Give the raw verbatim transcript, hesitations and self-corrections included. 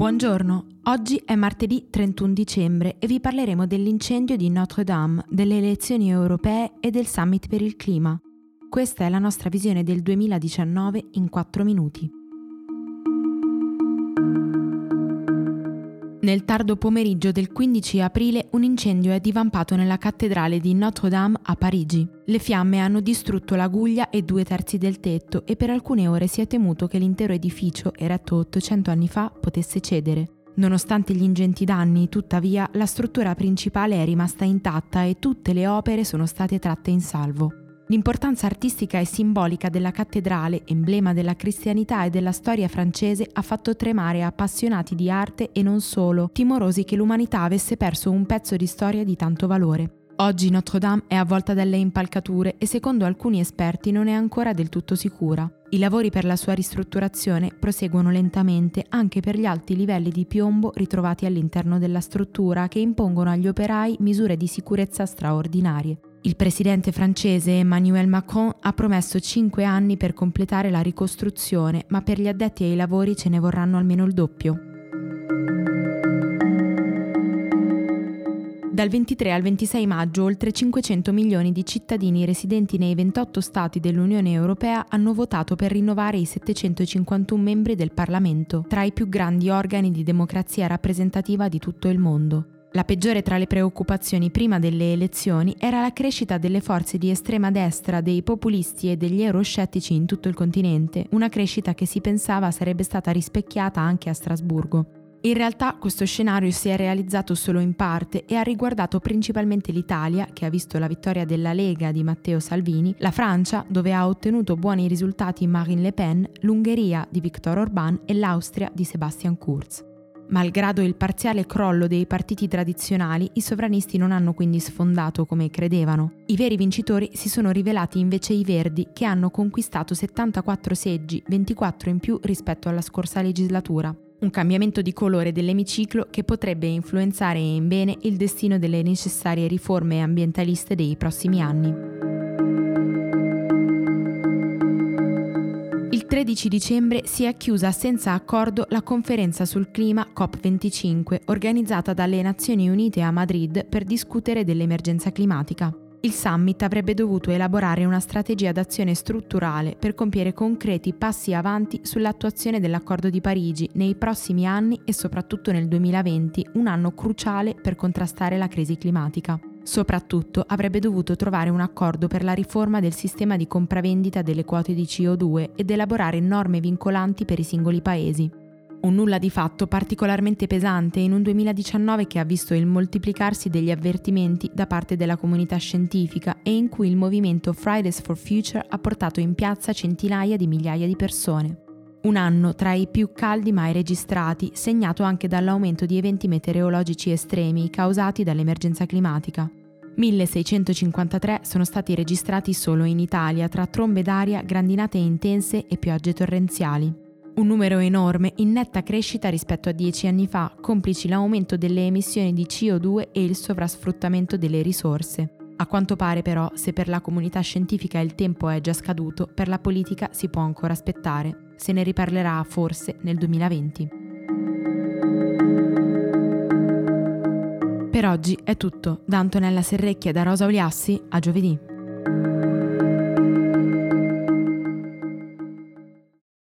Buongiorno, oggi è martedì trentuno dicembre e vi parleremo dell'incendio di Notre Dame, delle elezioni europee e del summit per il clima. Questa è la nostra visione del duemiladiciannove in quattro minuti. Nel tardo pomeriggio del quindici aprile un incendio è divampato nella cattedrale di Notre Dame a Parigi. Le fiamme hanno distrutto la guglia e due terzi del tetto e per alcune ore si è temuto che l'intero edificio, eretto ottocento anni fa, potesse cedere. Nonostante gli ingenti danni, tuttavia, la struttura principale è rimasta intatta e tutte le opere sono state tratte in salvo. L'importanza artistica e simbolica della cattedrale, emblema della cristianità e della storia francese, ha fatto tremare appassionati di arte e non solo, timorosi che l'umanità avesse perso un pezzo di storia di tanto valore. Oggi Notre Dame è avvolta dalle impalcature e secondo alcuni esperti non è ancora del tutto sicura. I lavori per la sua ristrutturazione proseguono lentamente anche per gli alti livelli di piombo ritrovati all'interno della struttura che impongono agli operai misure di sicurezza straordinarie. Il presidente francese Emmanuel Macron ha promesso cinque anni per completare la ricostruzione, ma per gli addetti ai lavori ce ne vorranno almeno il doppio. Dal ventitré al ventisei maggio oltre cinquecento milioni di cittadini residenti nei ventotto stati dell'Unione Europea hanno votato per rinnovare i settecentocinquantuno membri del Parlamento, tra i più grandi organi di democrazia rappresentativa di tutto il mondo. La peggiore tra le preoccupazioni prima delle elezioni era la crescita delle forze di estrema destra, dei populisti e degli euroscettici in tutto il continente, una crescita che si pensava sarebbe stata rispecchiata anche a Strasburgo. In realtà questo scenario si è realizzato solo in parte e ha riguardato principalmente l'Italia, che ha visto la vittoria della Lega di Matteo Salvini, la Francia, dove ha ottenuto buoni risultati Marine Le Pen, l'Ungheria di Viktor Orbán e l'Austria di Sebastian Kurz. Malgrado il parziale crollo dei partiti tradizionali, i sovranisti non hanno quindi sfondato come credevano. I veri vincitori si sono rivelati invece i Verdi, che hanno conquistato settantaquattro seggi, ventiquattro in più rispetto alla scorsa legislatura. Un cambiamento di colore dell'emiciclo che potrebbe influenzare in bene il destino delle necessarie riforme ambientaliste dei prossimi anni. Il tredici dicembre si è chiusa senza accordo la conferenza sul clima C O P venticinque organizzata dalle Nazioni Unite a Madrid per discutere dell'emergenza climatica. Il summit avrebbe dovuto elaborare una strategia d'azione strutturale per compiere concreti passi avanti sull'attuazione dell'Accordo di Parigi nei prossimi anni e soprattutto nel duemilaventi, un anno cruciale per contrastare la crisi climatica. Soprattutto avrebbe dovuto trovare un accordo per la riforma del sistema di compravendita delle quote di C O due ed elaborare norme vincolanti per i singoli paesi. Un nulla di fatto particolarmente pesante in un duemiladiciannove che ha visto il moltiplicarsi degli avvertimenti da parte della comunità scientifica e in cui il movimento Fridays for Future ha portato in piazza centinaia di migliaia di persone. Un anno tra i più caldi mai registrati, segnato anche dall'aumento di eventi meteorologici estremi causati dall'emergenza climatica. milleseicentocinquantatré sono stati registrati solo in Italia tra trombe d'aria, grandinate intense e piogge torrenziali. Un numero enorme in netta crescita rispetto a dieci anni fa, complici l'aumento delle emissioni di C O due e il sovrasfruttamento delle risorse. A quanto pare però, se per la comunità scientifica il tempo è già scaduto, per la politica si può ancora aspettare. Se ne riparlerà forse nel duemilaventi. Per oggi è tutto. Da Antonella Serrecchia e da Rosa Oliassi, a giovedì.